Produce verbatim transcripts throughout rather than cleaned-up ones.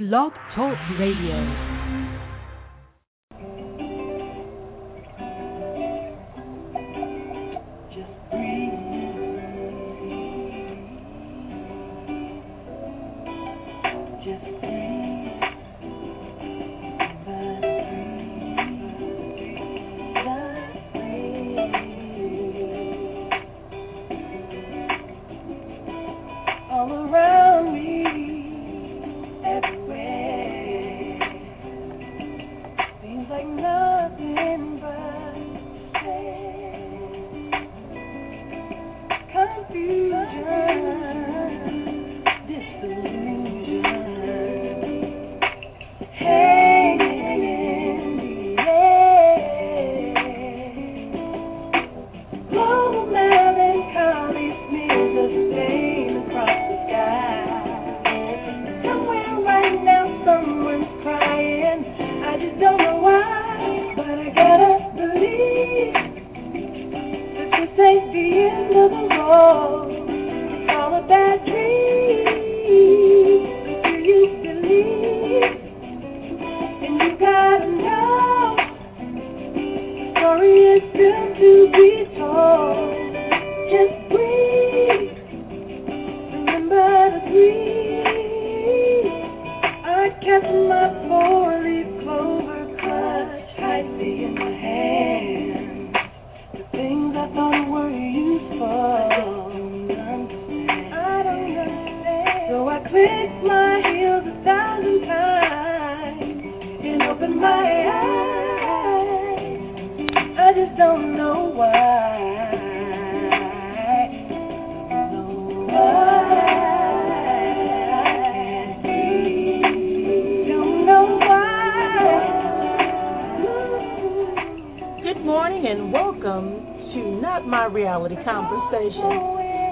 Blog Talk Radio.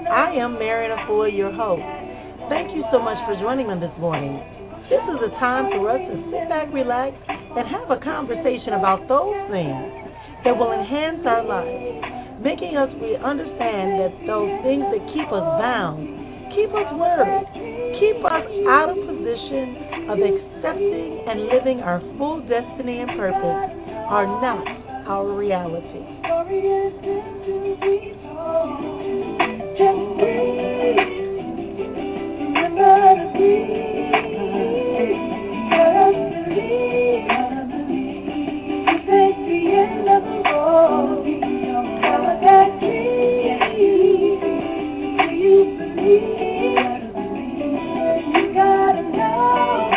I am Marrian Efua, your host. Thank you so much for joining me this morning. This is a time for us to sit back, relax, and have a conversation about those things that will enhance our lives, making us we understand that those things that keep us bound, keep us worried, keep us out of position of accepting and living our full destiny and purpose are not our reality. Just breathe, remember to breathe, just believe, just take the end of the road, follow that dream, do you believe, you gotta know,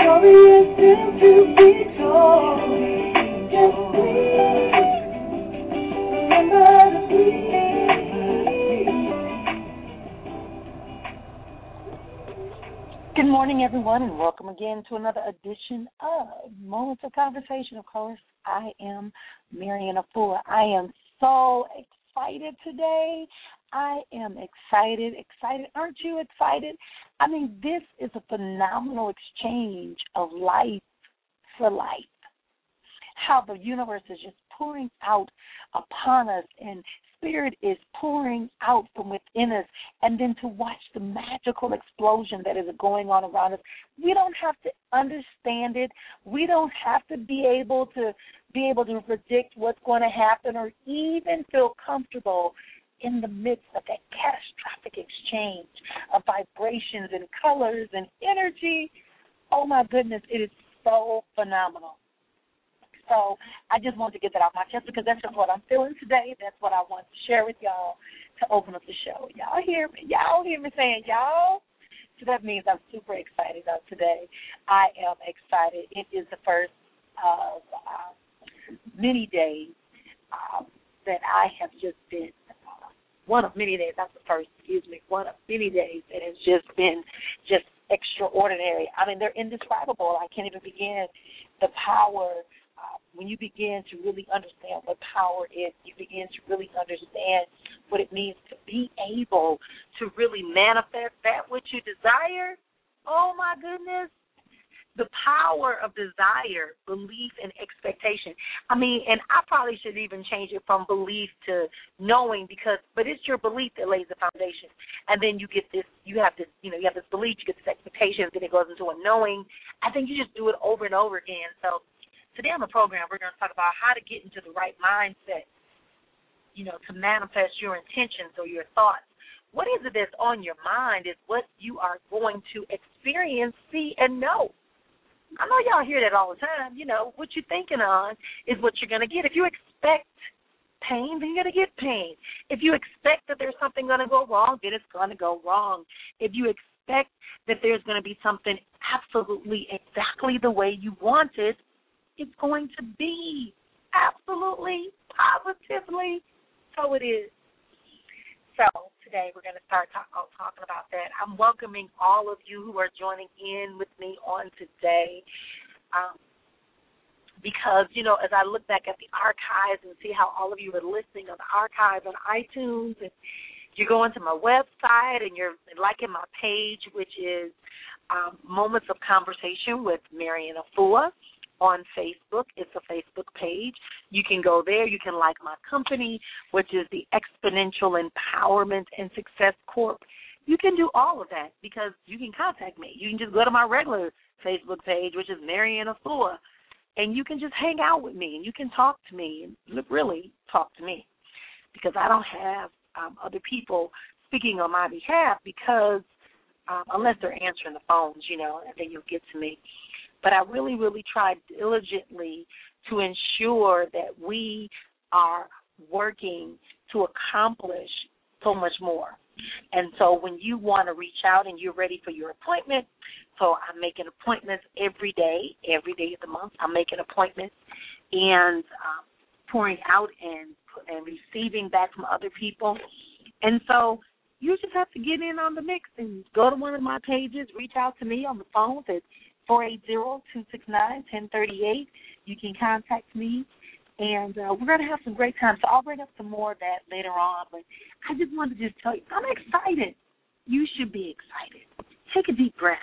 story is still to be told, just breathe, remember to breathe. Good morning, everyone, and welcome again to another edition of Moments of Conversation. Of course, I am Marrian Efua. I am so excited today. I am excited, excited. Aren't you excited? I mean, this is a phenomenal exchange of life for life. How the universe is just pouring out upon us, and Spirit is pouring out from within us, and then to watch the magical explosion that is going on around us. We don't have to understand it. We don't have to be able to be able to predict what's going to happen or even feel comfortable in the midst of that catastrophic exchange of vibrations and colors and energy. Oh, my goodness, it is so phenomenal. So I just wanted to get that off my chest because that's just what I'm feeling today. That's what I want to share with y'all to open up the show. Y'all hear me? Y'all hear me saying y'all? So that means I'm super excited about today. I am excited. It is the first of uh, many days um, that I have just been, uh, one of many days, not the first, excuse me, one of many days that has just been just extraordinary. I mean, they're indescribable. I can't even begin the power. Uh, when you begin to really understand what power is, you begin to really understand what it means to be able to really manifest that which you desire. Oh, my goodness. the power of desire, belief, and expectation. I mean, and I probably should even change it from belief to knowing, because, but it's your belief that lays the foundation. And then you get this, you have this, you know, you have this belief, you get this expectation, then it goes into a knowing. I think you just do it over and over again. So today on the program, we're going to talk about how to get into the right mindset, you know, to manifest your intentions or your thoughts. What is it that's on your mind is what you are going to experience, see, and know. I know y'all hear that all the time. You know, what you're thinking on is what you're going to get. If you expect pain, then you're going to get pain. If you expect that there's something going to go wrong, then it's going to go wrong. If you expect that there's going to be something absolutely exactly the way you want it, it's going to be absolutely, positively, so it is. So today we're going to start talk, talking about that. I'm welcoming all of you who are joining in with me on today um, because, you know, as I look back at the archives and see how all of you are listening on the archives on iTunes, and you're going to my website and you're liking my page, which is um, Moments of Conversation with Marrian Efua on Facebook. It's a Facebook page. You can go there. You can like my company, which is the Exponential Empowerment and Success Corp. You can do all of that because you can contact me. You can just go to my regular Facebook page, which is Marrian Efua, and you can just hang out with me, and you can talk to me, and really talk to me, because I don't have um, other people speaking on my behalf because um, unless they're answering the phones, you know, and then you'll get to me. But I really, really try diligently to ensure that we are working to accomplish so much more. And so when you want to reach out and you're ready for your appointment, so I'm making appointments every day, every day of the month. I'm making appointments and um, pouring out and, and receiving back from other people. And so you just have to get in on the mix and go to one of my pages, reach out to me on the phone at four eight zero, two six nine, one zero three eight. You can contact me, and uh, we're going to have some great time. So I'll bring up some more of that later on, but I just wanted to just tell you, I'm excited. You should be excited. Take a deep breath.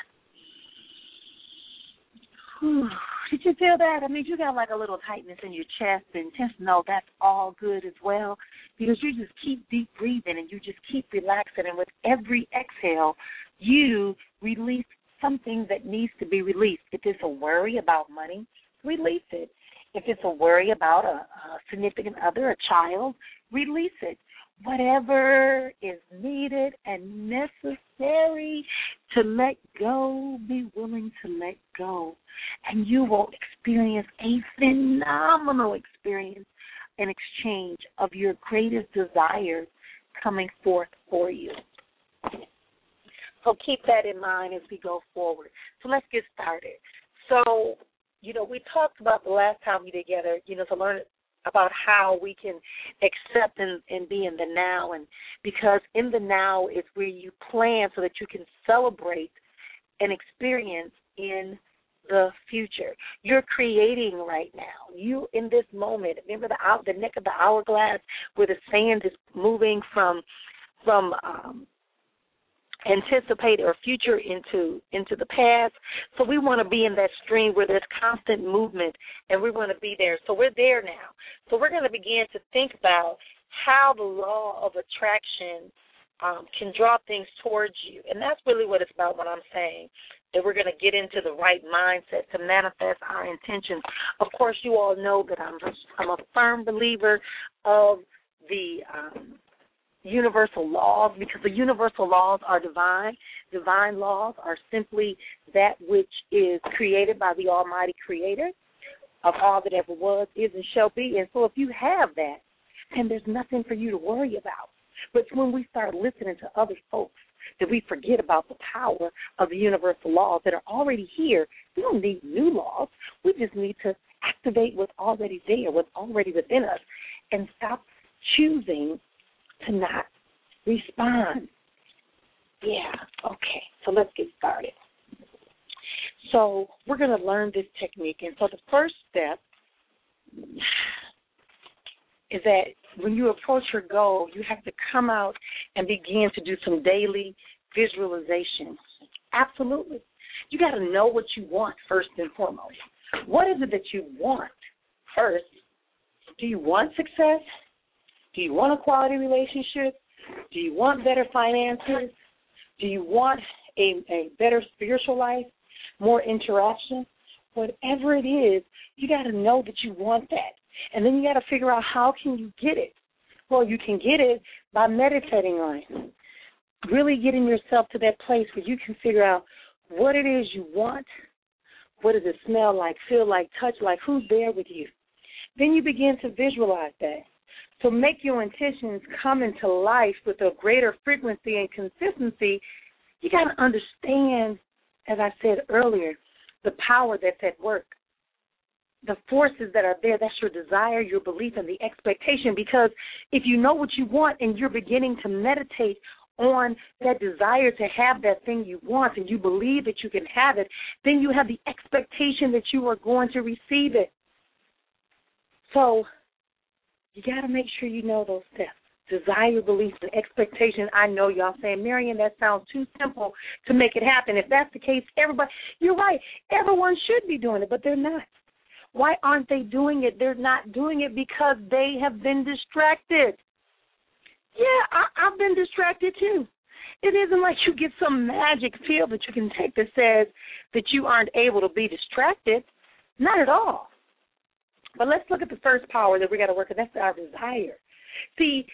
Whew. Did you feel that? I mean, you got like a little tightness in your chest, and just know that's all good as well, because you just keep deep breathing, and you just keep relaxing, and with every exhale, you release something that needs to be released. If it's a worry about money, release it. If it's a worry about a, a significant other, a child, release it. Whatever is needed and necessary to let go, be willing to let go. And you will experience a phenomenal experience in exchange of your greatest desires coming forth for you. So keep that in mind as we go forward. So let's get started. So, you know, we talked about the last time we were together, you know, to learn about how we can accept and, and be in the now. And because in the now is where you plan so that you can celebrate an experience in the future. You're creating right now. You, in this moment, remember the, the neck of the hourglass where the sand is moving from, from, um, anticipate or future into into the past. So we want to be in that stream where there's constant movement, and we want to be there. So we're there now. So we're going to begin to think about how the law of attraction um, can draw things towards you. And that's really what it's about when I'm saying that we're going to get into the right mindset to manifest our intentions. Of course, you all know that I'm, I'm a firm believer of the um, universal laws, because the universal laws are divine. Divine laws are simply that which is created by the Almighty Creator of all that ever was, is, and shall be. And so if you have that, then there's nothing for you to worry about. But when we start listening to other folks, that we forget about the power of the universal laws that are already here. We don't need new laws. We just need to activate what's already there, what's already within us, and stop choosing to not respond. Yeah, okay, so let's get started. So we're going to learn this technique. And so the first step is that when you approach your goal, you have to come out and begin to do some daily visualization. Absolutely. you got to know what you want first and foremost. What is it that you want first? Do you want success? Do you want a quality relationship? Do you want better finances? Do you want a, a better spiritual life, more interaction? Whatever it is, you got to know that you want that. And then you got to figure out how can you get it. Well, you can get it by meditating on it, really getting yourself to that place where you can figure out what it is you want, what does it smell like, feel like, touch like, who's there with you. Then you begin to visualize that. So make your intentions come into life with a greater frequency and consistency. You got to understand, as I said earlier, the power that's at work, the forces that are there. That's your desire, your belief, and the expectation, because if you know what you want and you're beginning to meditate on that desire to have that thing you want and you believe that you can have it, then you have the expectation that you are going to receive it. So you got to make sure you know those steps. Desire, belief, and expectation. I know y'all saying, Marrian, that sounds too simple to make it happen. If that's the case, everybody, you're right. Everyone should be doing it, but they're not. Why aren't they doing it? They're not doing it because they have been distracted. Yeah, I, I've been distracted too. It isn't like you get some magic pill that you can take that says that you aren't able to be distracted. Not at all. But let's look at the first power that we got to work on. That's our desire. See,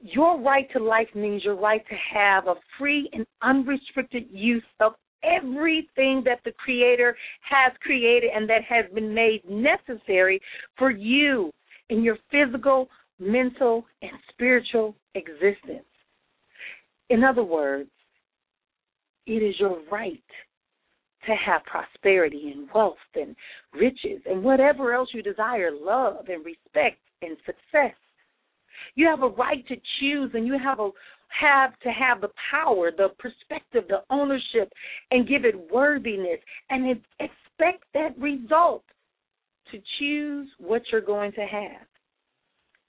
your right to life means your right to have a free and unrestricted use of everything that the Creator has created and that has been made necessary for you in your physical, mental, and spiritual existence. In other words, it is your right to have prosperity and wealth and riches and whatever else you desire, love and respect and success. You have a right to choose, and you have a have to have the power, the perspective, the ownership, and give it worthiness, and it, expect that result to choose what you're going to have.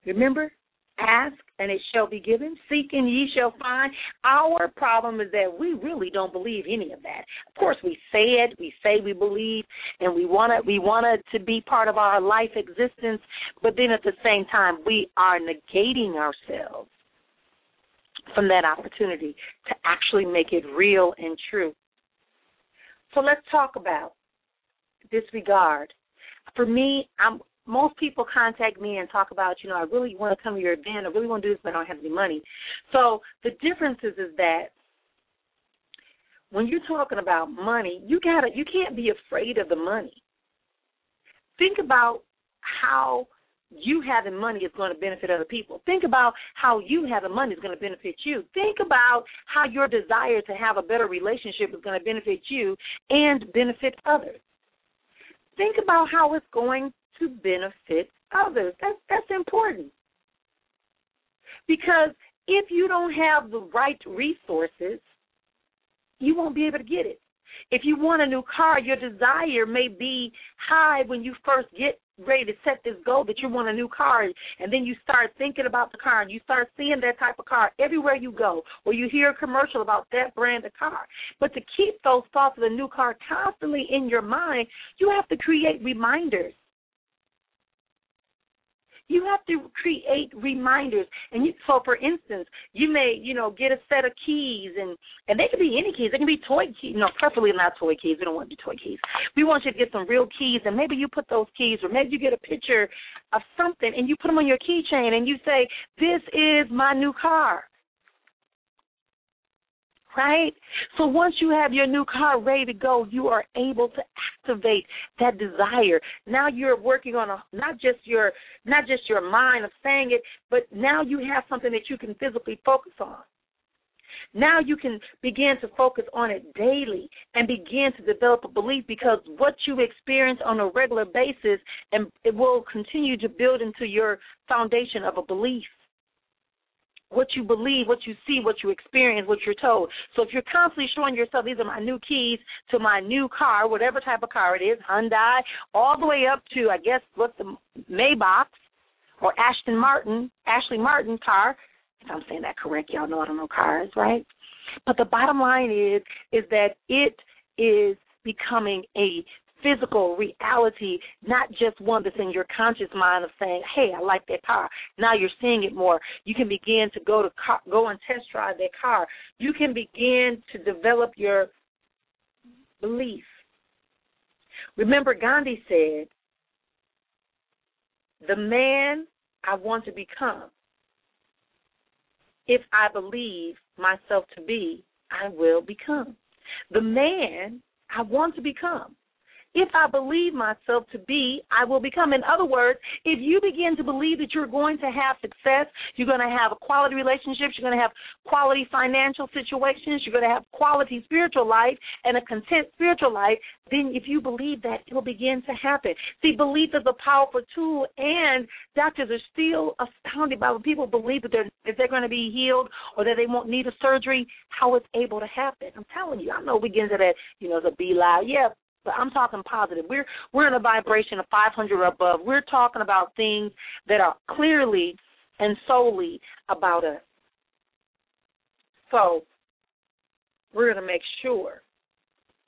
Remember, ask, and it shall be given. Seek, and ye shall find. Our problem is that we really don't believe any of that. Of course, we say it, we say we believe, and we want it, we want it to be part of our life existence, but then at the same time, we are negating ourselves from that opportunity to actually make it real and true. So let's talk about disregard. For me, I'm most people contact me and talk about, you know, I really want to come to your event. I really want to do this, but I don't have any money. So the difference is, is that when you're talking about money, you gotta, you can't be afraid of the money. Think about how you having money is going to benefit other people. Think about how you having money is going to benefit you. Think about how your desire to have a better relationship is going to benefit you and benefit others. Think about how it's going to benefit others. That's, that's important. Because if you don't have the right resources, you won't be able to get it. If you want a new car, your desire may be high when you first get ready to set this goal that you want a new car, and then you start thinking about the car, and you start seeing that type of car everywhere you go, or you hear a commercial about that brand of car. But to keep those thoughts of the new car constantly in your mind, you have to create reminders. You have to create reminders. And you, so, for instance, you may, you know, get a set of keys, and, and they can be any keys. They can be toy keys. No, preferably not toy keys. We don't want to do toy keys. We want you to get some real keys, and maybe you put those keys, or maybe you get a picture of something, and you put them on your keychain, and you say, this is my new car. Right? So once you have your new car ready to go, you are able to activate that desire. Now you're working on a, not just your not just your mind of saying it, but now you have something that you can physically focus on. Now you can begin to focus on it daily and begin to develop a belief, because what you experience on a regular basis, and it will continue to build into your foundation of a belief. What you believe, what you see, what you experience, what you're told. So if you're constantly showing yourself, these are my new keys to my new car, whatever type of car it is, Hyundai, all the way up to, I guess, what's the Maybach or Aston Martin, Ashley Martin car, if I'm saying that correct, y'all know I don't know cars, right? But the bottom line is, is that it is becoming a physical reality, not just one that's in your conscious mind of saying, hey, I like that car. Now you're seeing it more. You can begin to go to car, go and test drive that car. You can begin to develop your belief. Remember, Gandhi said, the man I want to become, if I believe myself to be, I will become. The man I want to become, if I believe myself to be, I will become. In other words, if you begin to believe that you're going to have success, you're going to have a quality relationships, you're going to have quality financial situations, you're going to have quality spiritual life and a content spiritual life, then if you believe that, it will begin to happen. See, belief is a powerful tool, and doctors are still astounded by when people believe that they're, that they're going to be healed or that they won't need a surgery, how it's able to happen. I'm telling you, I know we get into that, you know, the be loud, yeah, but I'm talking positive. We're we're in a vibration of five hundred or above. We're talking about things that are clearly and solely about us. So we're going to make sure,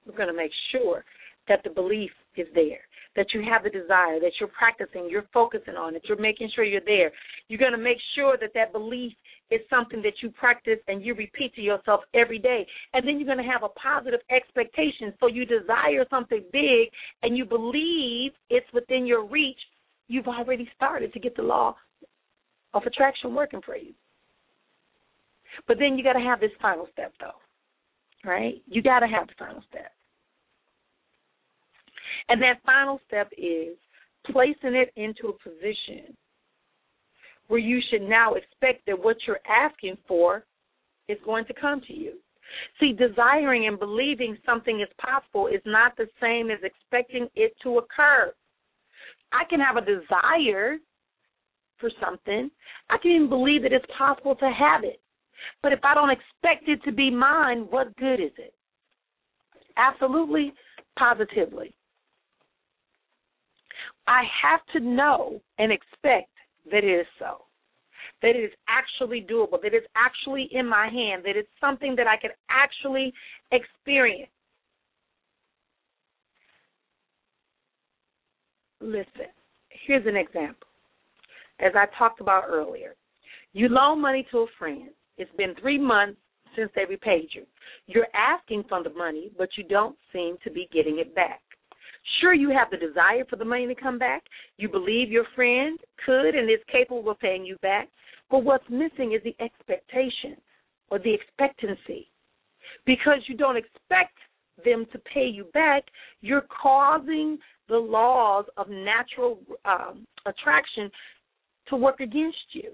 we're going to make sure that the belief is there, that you have the desire, that you're practicing, you're focusing on it, you're making sure you're there. You're going to make sure that that belief is something that you practice and you repeat to yourself every day. And then you're going to have a positive expectation. So you desire something big and you believe it's within your reach. You've already started to get the law of attraction working for you. But then you got to have this final step, though, right? You got to have the final step. And that final step is placing it into a position where you should now expect that what you're asking for is going to come to you. See, desiring and believing something is possible is not the same as expecting it to occur. I can have a desire for something. I can even believe that it's possible to have it. But if I don't expect it to be mine, what good is it? Absolutely, positively. I have to know and expect that it is so, that it is actually doable, that it's actually in my hand, that it's something that I can actually experience. Listen, here's an example. As I talked about earlier, you loan money to a friend. It's been three months since they repaid you. You're asking for the money, but you don't seem to be getting it back. Sure, you have the desire for the money to come back. You believe your friend could and is capable of paying you back. But what's missing is the expectation or the expectancy. Because you don't expect them to pay you back, you're causing the laws of natural um, attraction to work against you.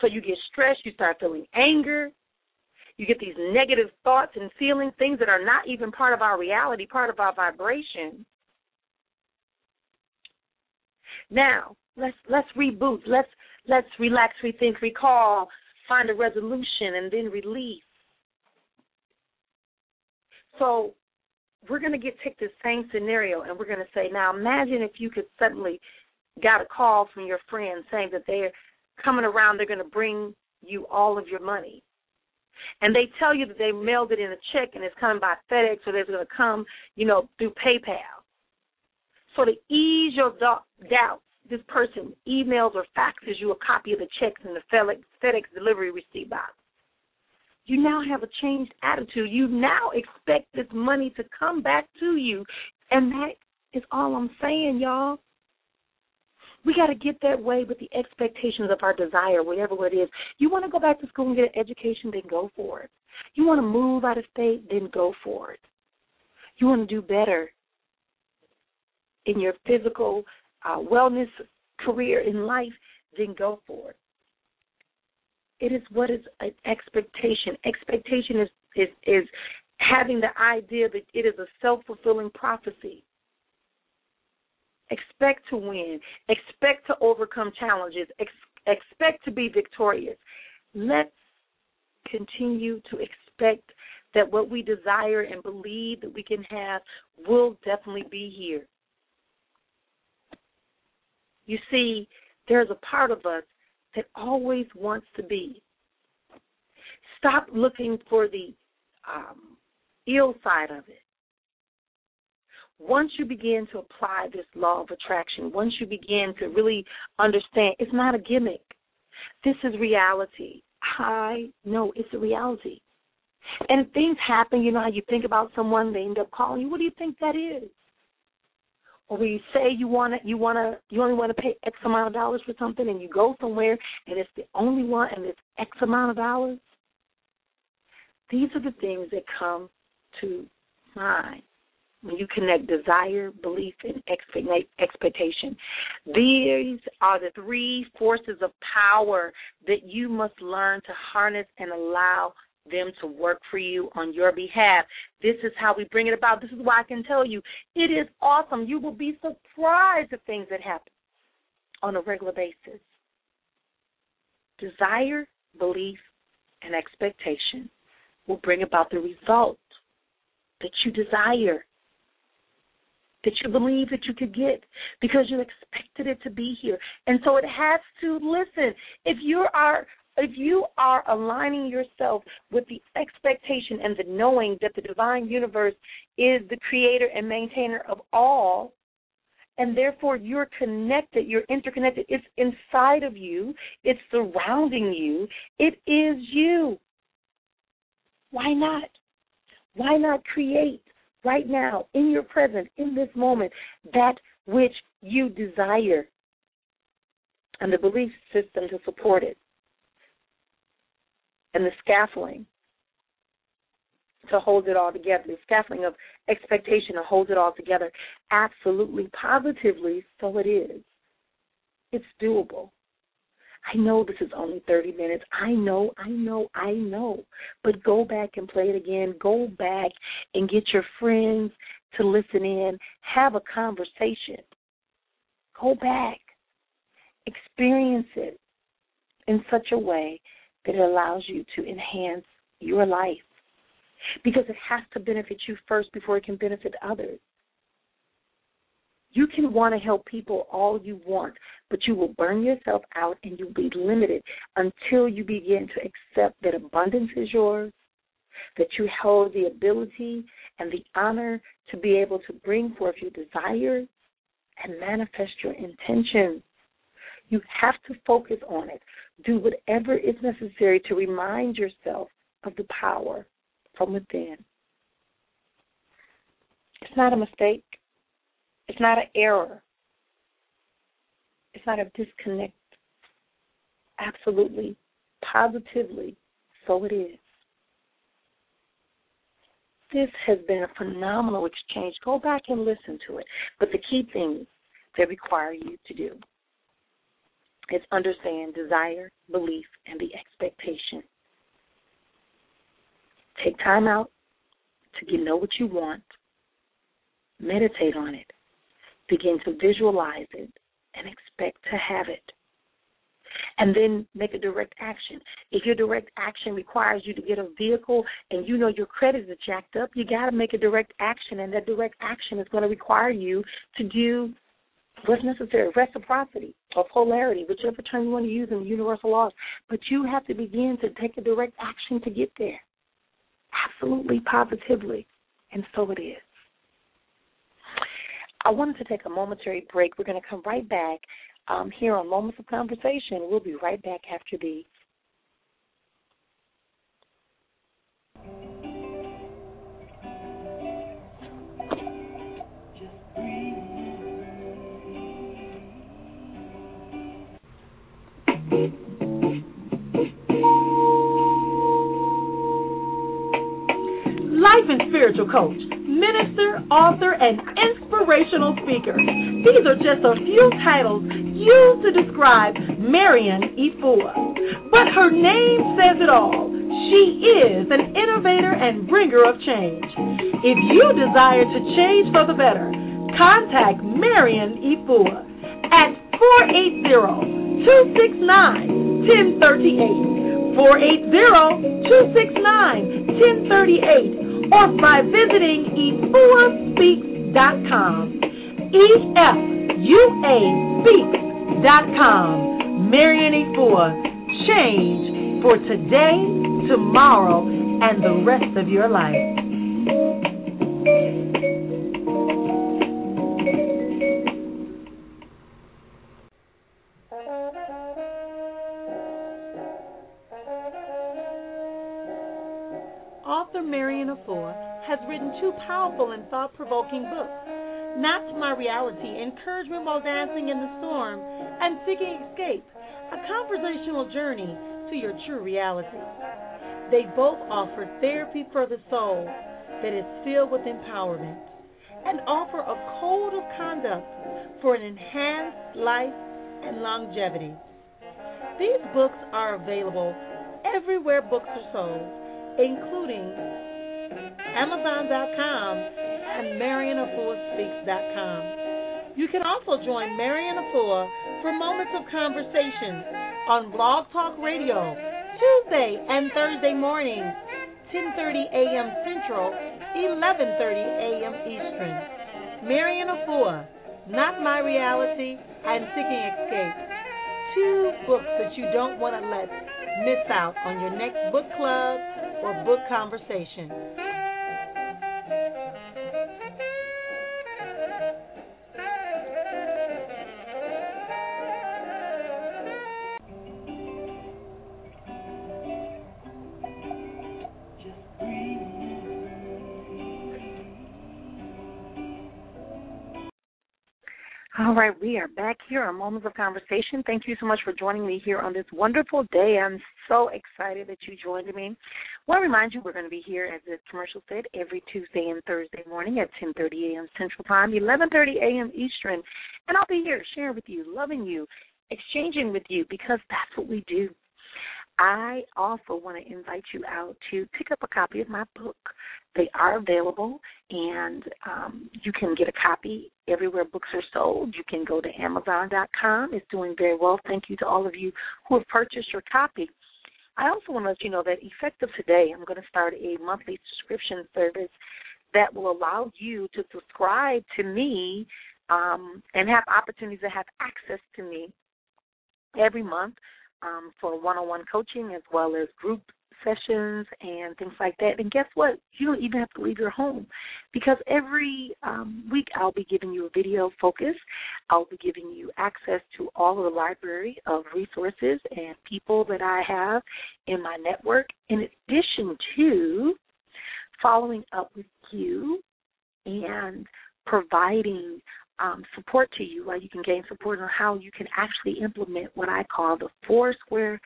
So you get stressed, you start feeling anger. You get these negative thoughts and feelings, things that are not even part of our reality, part of our vibration. Now, let's let's reboot. Let's let's relax, rethink, recall, find a resolution, and then release. So we're going to get take this same scenario, and we're going to say, now imagine if you could suddenly got a call from your friend saying that they're coming around, they're going to bring you all of your money. And they tell you that they mailed it in a check and it's coming by FedEx or it's going to come, you know, through PayPal. So to ease your doubts, this person emails or faxes you a copy of the checks in the FedEx delivery receipt box. You now have a changed attitude. You now expect this money to come back to you. And that is all I'm saying, y'all. We got to get that way with the expectations of our desire, whatever it is. You want to go back to school and get an education, then go for it. You want to move out of state, then go for it. You want to do better in your physical uh, wellness career in life, then go for it. It is what is an expectation. Expectation is, is, is having the idea that it is a self-fulfilling prophecy. Expect to win. Expect to overcome challenges. Ex- expect to be victorious. Let's continue to expect that what we desire and believe that we can have will definitely be here. You see, there's a part of us that always wants to be. Stop looking for the um, ill side of it. once you begin to apply this law of attraction, once you begin to really understand, it's not a gimmick. This is reality. I know it's a reality. And if things happen, you know how you think about someone, they end up calling you. What do you think that is? Or when you say you want to, you want to, you only want to pay X amount of dollars for something, and you go somewhere and it's the only one, and it's X amount of dollars. These are the things that come to mind when you connect desire, belief, and expectation. These are the three forces of power that you must learn to harness and allow them to work for you on your behalf. This is how we bring it about. This is why I can tell you it is awesome. You will be surprised at things that happen on a regular basis. Desire, belief, and expectation will bring about the result that you desire, that you believe that you could get because you expected it to be here. And so it has to, listen, if you are If you are aligning yourself with the expectation and the knowing that the divine universe is the creator and maintainer of all, and therefore you're connected, you're interconnected, it's inside of you, it's surrounding you, it is you. Why not? Why not create right now, in your present, in this moment, that which you desire and the belief system to support it? And the scaffolding to hold it all together, the scaffolding of expectation to hold it all together, absolutely, positively, so it is. It's doable. I know this is only thirty minutes. I know, I know, I know. But go back and play it again. Go back and get your friends to listen in. Have a conversation. Go back. Experience it in such a way that it allows you to enhance your life, because it has to benefit you first before it can benefit others. You can want to help people all you want, but you will burn yourself out and you'll be limited until you begin to accept that abundance is yours, that you hold the ability and the honor to be able to bring forth your desires and manifest your intentions. You have to focus on it. Do whatever is necessary to remind yourself of the power from within. It's not a mistake. It's not an error. It's not a disconnect. Absolutely, positively, so it is. This has been a phenomenal exchange. Go back and listen to it. But the key things they require you to do, it's understand desire, belief, and the expectation. Take time out to get know what you want. Meditate on it. Begin to visualize it and expect to have it. And then make a direct action. If your direct action requires you to get a vehicle and you know your credit is jacked up, you got to make a direct action, and that direct action is going to require you to do what's necessary, reciprocity or polarity, whichever term you want to use in the universal laws. But you have to begin to take a direct action to get there. Absolutely, positively, and so it is. I wanted to take a momentary break. We're going to come right back um, here on Moments of Conversation. We'll be right back after these. Life and spiritual coach, minister, author, and inspirational speaker. These are just a few titles used to describe Marrian Efua. But her name says it all. She is an innovator and bringer of change. If you desire to change for the better, contact Marrian Efua at four eight zero, two six nine, one zero three eight, four eight zero, two six nine, one zero three eight, or by visiting e fua speaks dot com, E F U A speaks dot com. Marrian Efua, change for today, tomorrow, and the rest of your life. has written two powerful and thought-provoking books, Not My Reality, Encouragement While Dancing in the Storm, and Seeking Escape, A Conversational Journey to Your True Reality. They both offer therapy for the soul that is filled with empowerment and offer a code of conduct for an enhanced life and longevity. These books are available everywhere books are sold, including Amazon dot com and Marrian Efua speaks dot com. You can also join Marrian Efua for Moments of Conversation on Blog Talk Radio, Tuesday and Thursday mornings, ten thirty a.m. Central, eleven thirty a.m. Eastern. Marrian Efua, Not My Reality, and Seeking Escape. Two books that you don't want to let miss out on your next book club or book conversation. All right, we are back here on Moments of Conversation. Thank you so much for joining me here on this wonderful day. I'm so excited that you joined me. Well, I remind you, we're going to be here, as the commercial said, every Tuesday and Thursday morning at ten thirty a.m. Central Time, eleven thirty a.m. Eastern. And I'll be here sharing with you, loving you, exchanging with you, because that's what we do. I also want to invite you out to pick up a copy of my book. They are available, and um, you can get a copy everywhere books are sold. You can go to Amazon dot com. It's doing very well. Thank you to all of you who have purchased your copy. I also want to let you know that effective today, I'm going to start a monthly subscription service that will allow you to subscribe to me um, and have opportunities to have access to me every month. Um, for one-on-one coaching as well as group sessions and things like that. And guess what? You don't even have to leave your home, because every um, week I'll be giving you a video focus. I'll be giving you access to all of the library of resources and people that I have in my network, in addition to following up with you and providing Um, support to you, where you can gain support on how you can actually implement what I call the Foursquare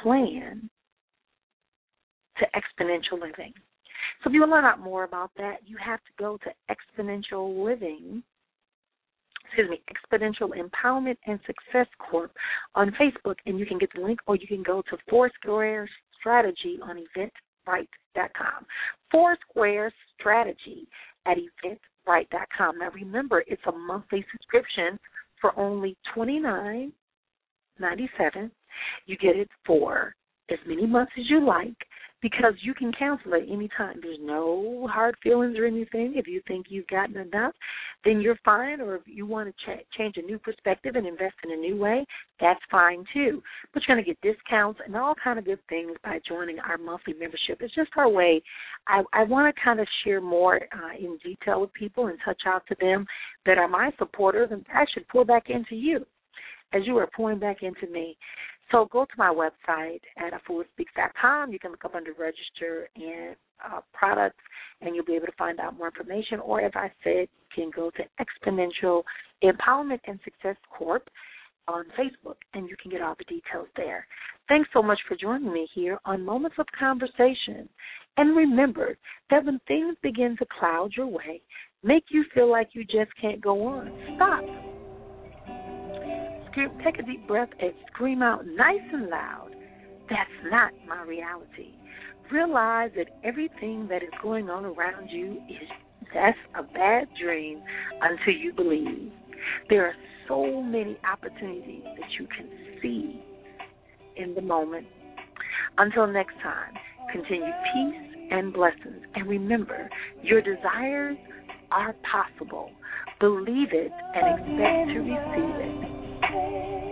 Plan to Exponential Living. So if you want to learn out more about that, you have to go to Exponential Living, excuse me, Exponential Empowerment and Success Corp on Facebook, and you can get the link, or you can go to Foursquare Strategy on eventbrite dot com. Foursquare Strategy at eventbrite dot com. Right dot com. Now remember, it's a monthly subscription for only twenty-nine ninety-seven. You get it for as many months as you like, because you can cancel at any time. There's no hard feelings or anything. If you think you've gotten enough, then you're fine. Or if you want to ch- change a new perspective and invest in a new way, that's fine too. But you're going to get discounts and all kind of good things by joining our monthly membership. It's just our way. I, I want to kind of share more uh, in detail with people and touch out to them that are my supporters, and I should pour back into you as you are pouring back into me. So go to my website at efuaspeaks dot com. You can look up under register and uh, products, and you'll be able to find out more information. Or, as I said, you can go to Exponential Empowerment and Success Corp on Facebook, and you can get all the details there. Thanks so much for joining me here on Moments of Conversation. And remember that when things begin to cloud your way, make you feel like you just can't go on, stop. Take a deep breath and scream out nice and loud, that's not my reality. Realize that everything that is going on around you is just a bad dream until you believe. There are so many opportunities that you can see in the moment. Until next time, continue peace and blessings. And remember, your desires are possible. Believe it and expect to receive it.